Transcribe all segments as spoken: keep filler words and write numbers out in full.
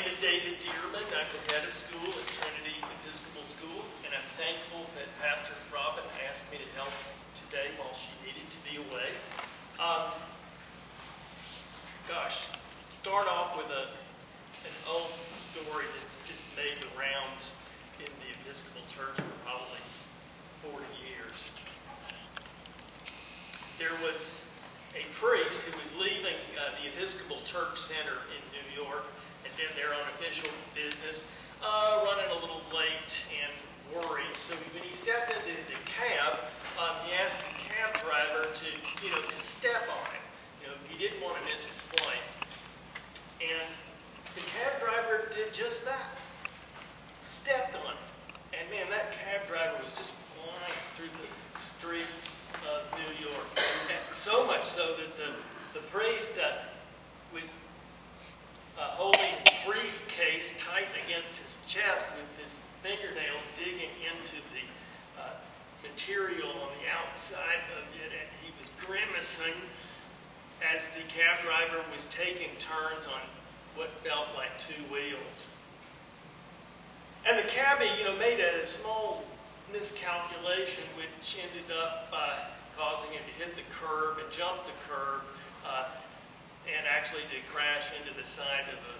name is David Dearman. I'm the head of school at Trinity Episcopal School, and I'm thankful that Pastor Robin asked me to help today while she needed to be away. Um, gosh, start off with a, an old story that's just made the rounds in the Episcopal Church for probably forty years. There was a priest who was leaving uh, the Episcopal Church Center in New York and did their own official business, uh, running a little late and worried. So when he stepped into the cab, um, he asked the cab driver to, you know, to step on him. You know, he didn't want to miss his flight. And the cab driver did just that. Stepped on him. And man, that cab driver was just flying through the streets of New York. And so much so that the, the priest uh, was uh, holding his briefcase tight against his chest with his fingernails digging into the uh, material on the outside of it, and he was grimacing as the cab driver was taking turns on what felt like two wheels. And the cabbie, you know, made a small miscalculation, which ended up uh, causing him to hit the curb and jump the curb uh, and actually to crash into the side of a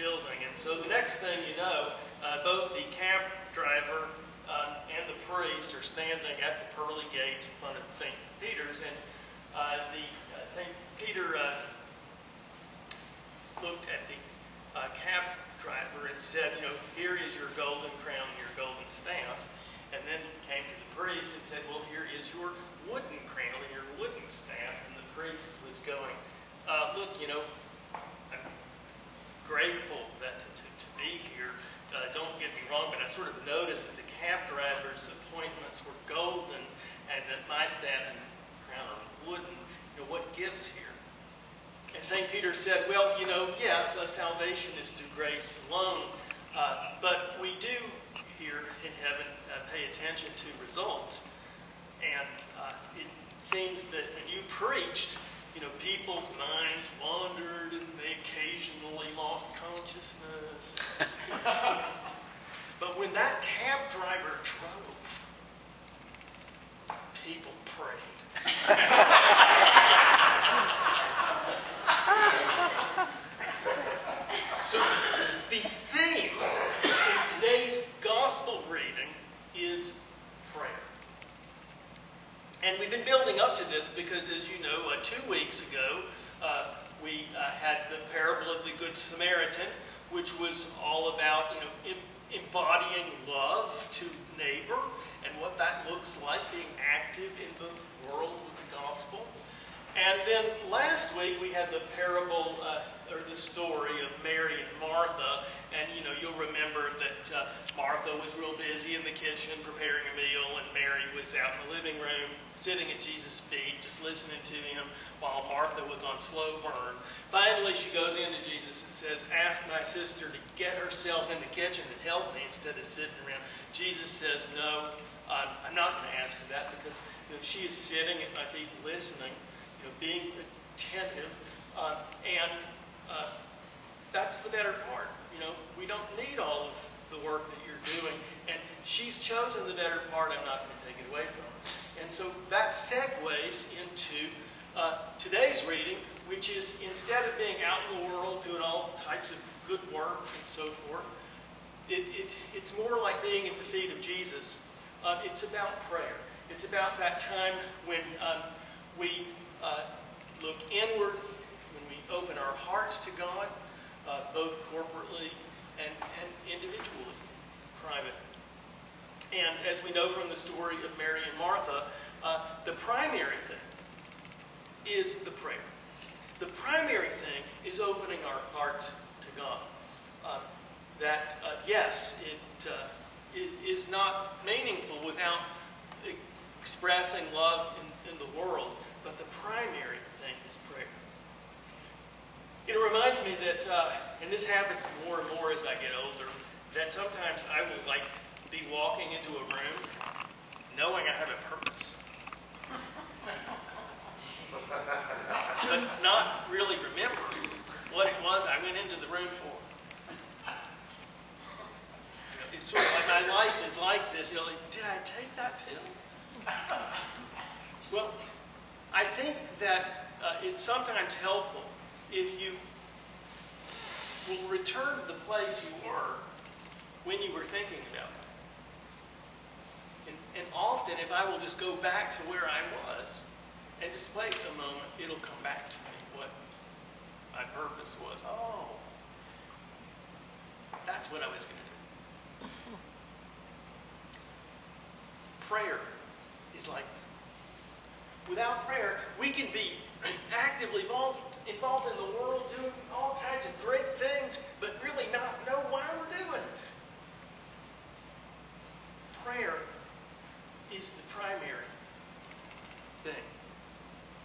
building. And so the next thing you know, uh, both the cab driver uh, and the priest are standing at the pearly gates in front of Saint Peter's, and uh, the uh, Saint Peter uh, looked at the uh, cab driver and said, you know, here is your golden crown and your golden staff. And then came to the priest and said, well, here is your wooden crown and your wooden staff. And the priest was going, uh, look, you know, I'm grateful that to, to, to be here. Uh, don't get me wrong, but I sort of noticed that the cab driver's appointments were golden and that my staff and crown are wooden. You know, what gives here? And Saint Peter said, well, you know, yes, uh, salvation is through grace alone, uh, but we do here in heaven uh, pay attention to results. And uh, it seems that when you preached, you know, people's minds wandered and they occasionally lost consciousness. But when that cab driver drove, people prayed. So the theme in today's Gospel reading is prayer. And we've been building up to this because, as you know, uh, two weeks ago, uh, we uh, had the parable of the Good Samaritan, which was all about, you know, em- embodying love to neighbor and what that looks like, being active in the world of the gospel. And then last week, we had the parable, uh, or the story of Mary and Martha. And, you know, you'll remember that uh, Martha was real busy in the kitchen preparing a meal, and Mary was out in the living room sitting at Jesus' feet, just listening to him, while Martha was on slow burn. Finally, she goes in to Jesus and says, ask my sister to get herself in the kitchen and help me instead of sitting around. Jesus says, no, I'm, I'm not going to ask her that because, you know, she is sitting at my feet listening, you know, being attentive, uh, and uh, that's the better part. You know, we don't need all of the work that you're doing. And she's chosen the better part. I'm not going to take it away from her. And so that segues into uh, today's reading, which is instead of being out in the world doing all types of good work and so forth, it, it, it's more like being at the feet of Jesus. Uh, it's about prayer. It's about that time when um, we uh, look inward, when we open our hearts to God, Uh, both corporately and, and individually, private. And as we know from the story of Mary and Martha, uh, the primary thing is the prayer. The primary thing is opening our hearts to God. Uh, that, uh, yes, it, uh, it is not meaningful without expressing love in, in the world, but the primary thing is prayer. It reminds me that, uh, and this happens more and more as I get older, that sometimes I will, like, be walking into a room knowing I have a purpose, but not really remembering what it was I went into the room for. my life is like this. You know, like, did I take that pill? Well, I think that uh, it's sometimes helpful if you will return to the place you were when you were thinking about it. And, and often, if I will just go back to where I was and just wait a moment, it'll come back to me what my purpose was. Oh, that's what I was going to do. Prayer is like that. Without prayer, we can be actively involved, involved in the world, doing all kinds of great things, but really not know why we're doing it. Prayer is the primary thing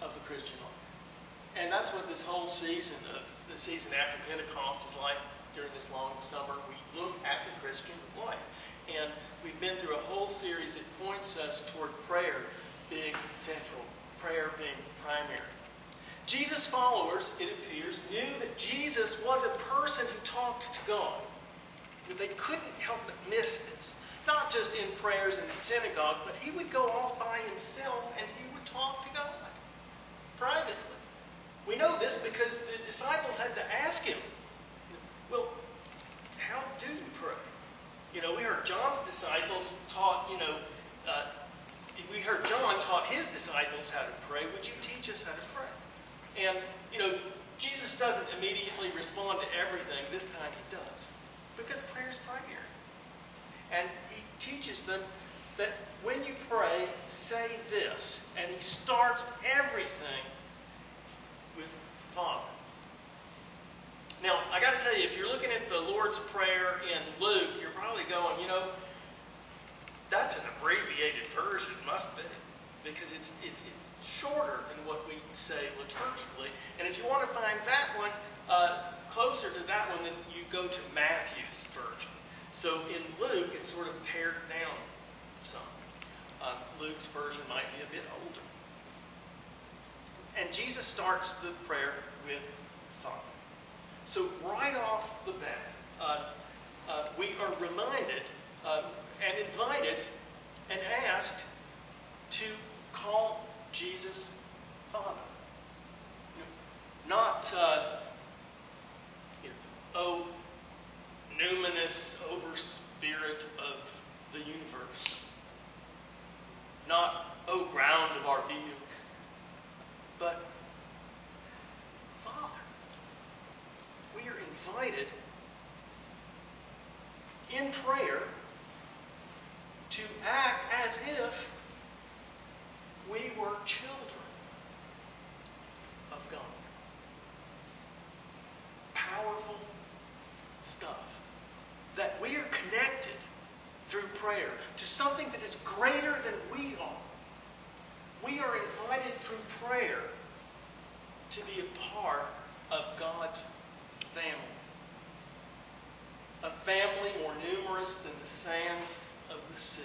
of the Christian life. And that's what this whole season of the season after Pentecost is like. During this long summer, we look at the Christian life. And we've been through a whole series that points us toward prayer being central, prayer being primary. Jesus' followers, it appears, knew that Jesus was a person who talked to God. But they couldn't help but miss this. Not just in prayers and in synagogue, but he would go off by himself and he would talk to God privately. We know this because the disciples had to ask him, well, how do you pray? You know, we heard John's disciples taught, you know, uh, we heard John taught his disciples how to pray. Would you teach us how to pray? And, you know, Jesus doesn't immediately respond to everything. This time he does. Because prayer is primary. And he teaches them that when you pray, say this. And he starts everything with Father. Now, I got to tell you, if you're looking at the Lord's Prayer in Luke, you're probably going, you know, that's an abbreviated version, must be, because it's it's it's shorter than what we say liturgically. And if you want to find that one uh, closer to that one, then you go to Matthew's version. So in Luke, it's sort of pared down some. Um, Luke's version might be a bit older. And Jesus starts the prayer with Father. So right off the bat, uh, uh, we are reminded uh, and invited and asked to call Jesus Father. Not, uh, you know, oh, numinous over spirit of the universe. Not, oh, ground of our being. But Father. We are invited in prayer to act as if we were children of God. Powerful stuff. That we are connected through prayer to something that is greater than we are. We are invited through prayer to be a part of God's family. A family more numerous than the sands of the sea.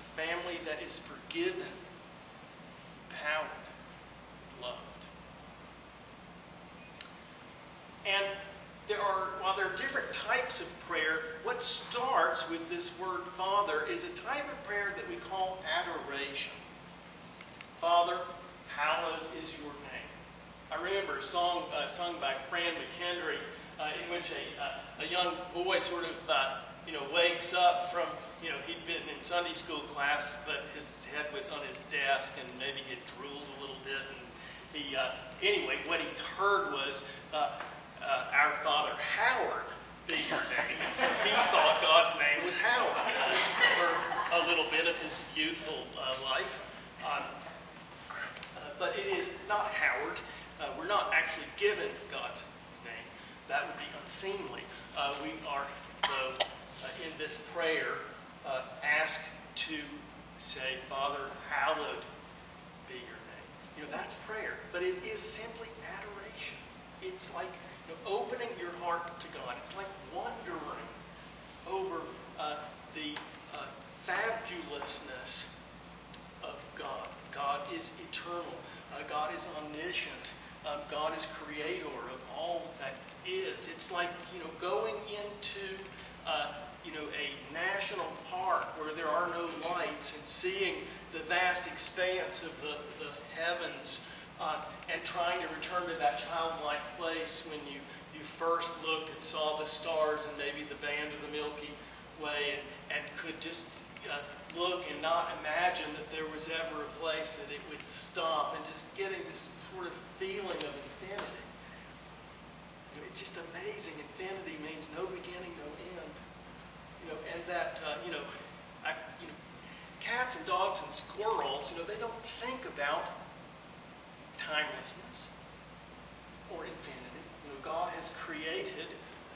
A family that is forgiven, empowered, loved. And there are, while there are different types of prayer, what starts with this word Father is a type of prayer that we call adoration. Father, hallowed is your name. I remember a song uh, sung by Fran McKendry uh, in which a, uh, a young boy sort of, uh, you know, wakes up from, you know, he'd been in Sunday school class, but his head was on his desk and maybe he had drooled a little bit. And he, uh, anyway, what he heard was, uh, uh, our Father, Howard, be your name. So he thought God's name was Howard uh, for a little bit of his youthful uh, life. Um, uh, but it is not Howard. Uh, we're not actually given God's name. That would be unseemly. Uh, we are, though, uh, in this prayer, uh, asked to say, Father, hallowed be your name. You know, that's prayer, but it is simply adoration. It's like, you know, opening your heart to God. It's like wondering over uh, the uh, fabulousness of God. God is eternal. Uh, God is omniscient. Um, God is creator of all that is. It's like, you know, going into uh, you know, a national park where there are no lights and seeing the vast expanse of the, the heavens uh, and trying to return to that childlike place when you, you first looked and saw the stars and maybe the band of the Milky Way and, and could just uh, look and not imagine that there was ever a place that it would stop, and just getting this sort of feeling of infinity. It's just amazing. Infinity means no beginning, no end. You know, and that uh, you know, I, you know, cats and dogs and squirrels, you know, they don't think about timelessness or infinity. You know, God has created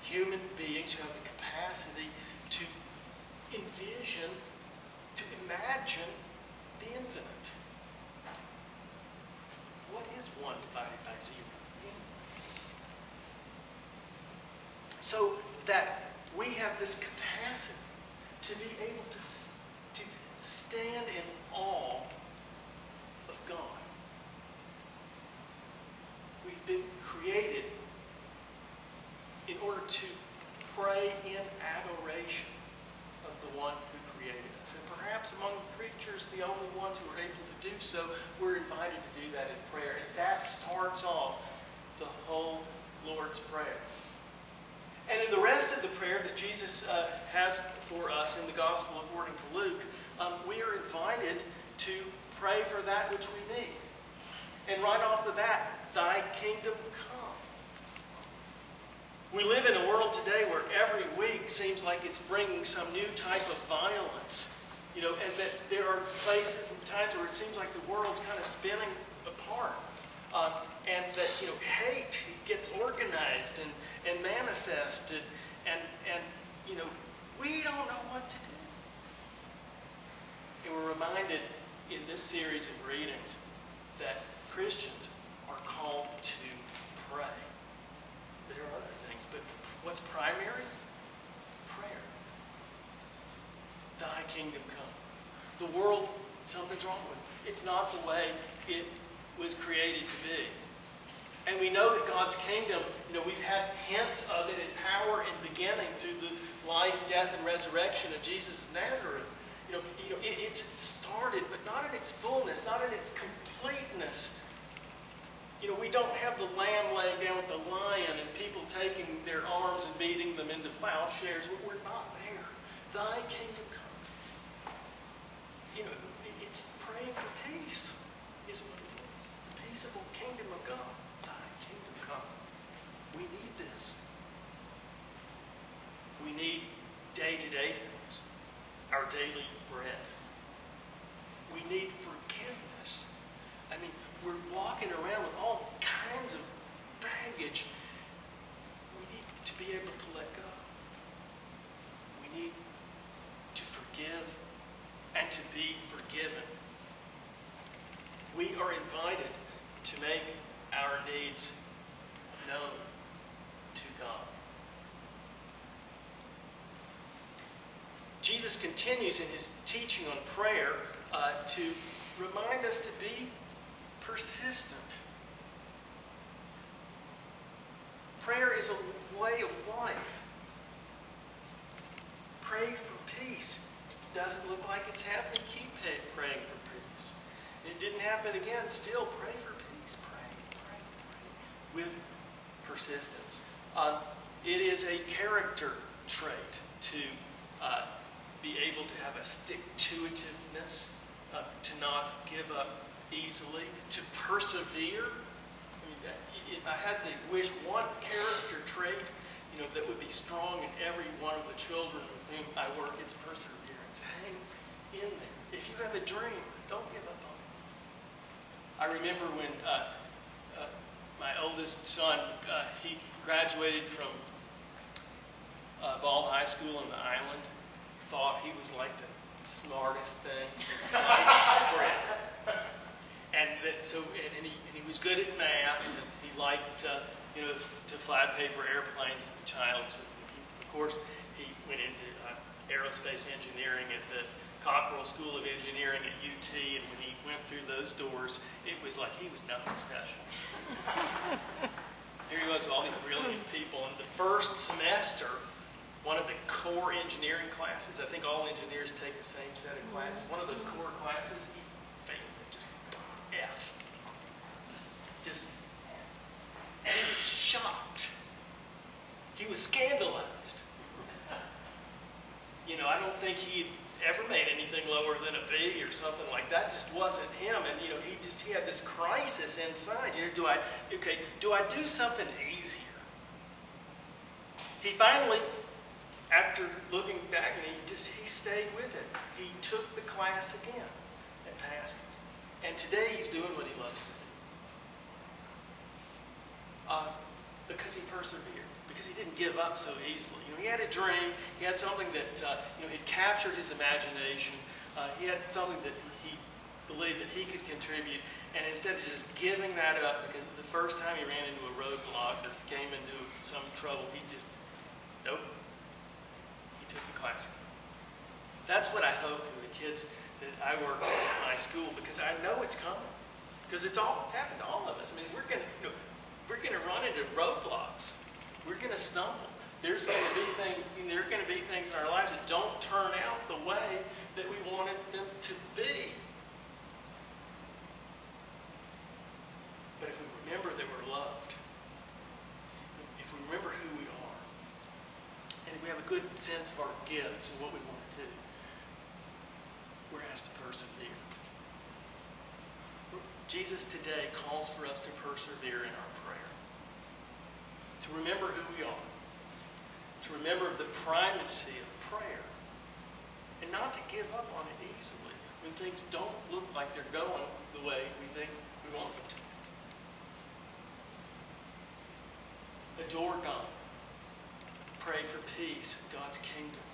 human beings who have the capacity to envision, to imagine the infinite. What is one divided by zero? So that we have this capacity to be able to, to stand in awe of God. We've been created in order to pray in adoration of the one who created us. And perhaps among creatures, the only ones who are able to do so, we're invited to do that in prayer. And that starts off the whole Lord's Prayer. And in the rest of the prayer that Jesus uh, has for us in the Gospel according to Luke, um, we are invited to pray for that which we need. And right off the bat, thy kingdom come. We live in a world today where every week seems like it's bringing some new type of violence. You know, and that there are places and times where it seems like the world's kind of spinning apart. Um, and that, you know, hate gets organized and, and manifested, and, and, you know, we don't know what to do. And we're reminded in this series of readings that Christians are called to pray. There are other things, but what's primary? Prayer. Thy kingdom come. The world, something's wrong with it. It's not the way it was created to be. And we know that God's kingdom, you know, we've had hints of it in power and beginning through the life, death, and resurrection of Jesus of Nazareth. You know, you know it, it's started, but not in its fullness, not in its completeness. You know, we don't have the lamb laying down with the lion and people taking their arms and beating them into plowshares. We're not there. Thy kingdom come. You know, it, it's praying for peace is what it is. The peaceable kingdom of God. We need this. We need day-to-day things, our daily bread. We need forgiveness. I mean, we're walking around with all kinds of baggage. We need to be able to let go. We need to forgive and to be forgiven. We are invited to make our needs known to God. Jesus continues in his teaching on prayer uh, to remind us to be persistent. Prayer is a way of life. Pray for peace. Doesn't look like it's happening. Keep praying for peace. It didn't happen again. Still pray for peace. Pray, pray, pray. With persistence. Um, it is a character trait to uh, be able to have a stick-to-itiveness, uh, to not give up easily, to persevere. I mean, if I had to wish one character trait, you know, that would be strong in every one of the children with whom I work, it's perseverance. Hang in there. If you have a dream, don't give up on it. I remember when uh, uh, my oldest son, uh, he graduated from uh, Ball High School on the island, thought he was like the smartest thing since sliced bread. And, that, so, and, and, he, and he was good at math, and he liked uh, you know, to fly paper airplanes as a child. So he, of course, he went into uh, aerospace engineering at the Cockrell School of Engineering at U T, and when he went through those doors, it was like he was nothing special. Here he was with all these brilliant people, and the first semester one of the core engineering classes. I think all engineers take the same set of classes. One of those core classes, he failed. Just F. Just, and he was shocked. He was scandalized. You know, I don't think he ever made anything lower than a B or something like that. Just wasn't him. And you know, he just he had this crisis inside. You know, do I okay? Do I do something easier? He finally, after looking back, and he just he stayed with it. He took the class again and passed it. And today he's doing what he loves to do. Uh, because he persevered. Because he didn't give up so easily. You know, he had a dream. He had something that uh, you know, had captured his imagination. Uh, he had something that he believed that he could contribute. And instead of just giving that up, because the first time he ran into a roadblock or came into some trouble, he just, nope. He took the class. That's what I hope for the kids that I work with at my school, because I know it's coming. Because it's all it's happened to all of us. I mean, we're going to, you know, we're going to run into roadblocks. We're going to stumble. There's going to be things. There are going to be things in our lives that don't turn out the way that we wanted them to be. But if we remember that we're loved, if we remember who we are, and if we have a good sense of our gifts and what we want to do, we're asked to persevere. Jesus today calls for us to persevere in our prayer. To remember who we are, to remember the primacy of prayer, and not to give up on it easily when things don't look like they're going the way we think we want them to. Adore God. Pray for peace in God's kingdom.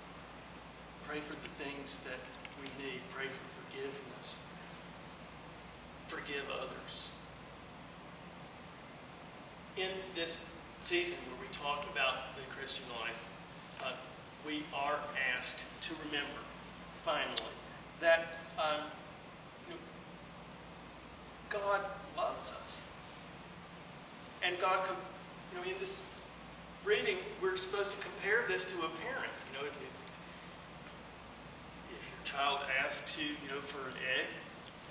Pray for the things that we need. Pray for forgiveness. Forgive others. In this season where we talk about the Christian life, uh, we are asked to remember, finally, that um, you know, God loves us. And God, com you know, in this reading, we're supposed to compare this to a parent. You know, if, if your child asks you, you know, for an egg,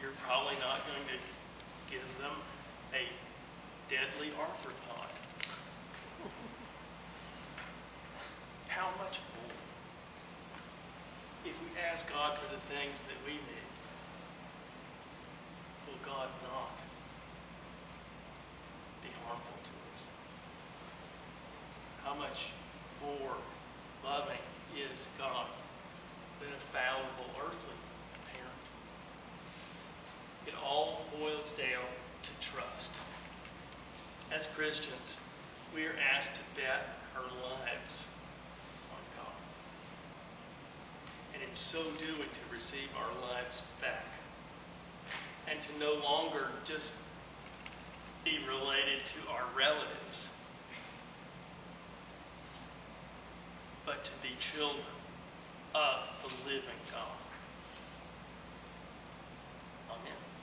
you're probably not going to give them a deadly arthropod. How much more if we ask God for the things that we need, will God not be harmful to us? How much more loving is God than a fallible earthly parent? It all boils down to trust. As Christians, we are asked to bet our lives. And in so doing, to receive our lives back. And to no longer just be related to our relatives, but to be children of the living God. Amen.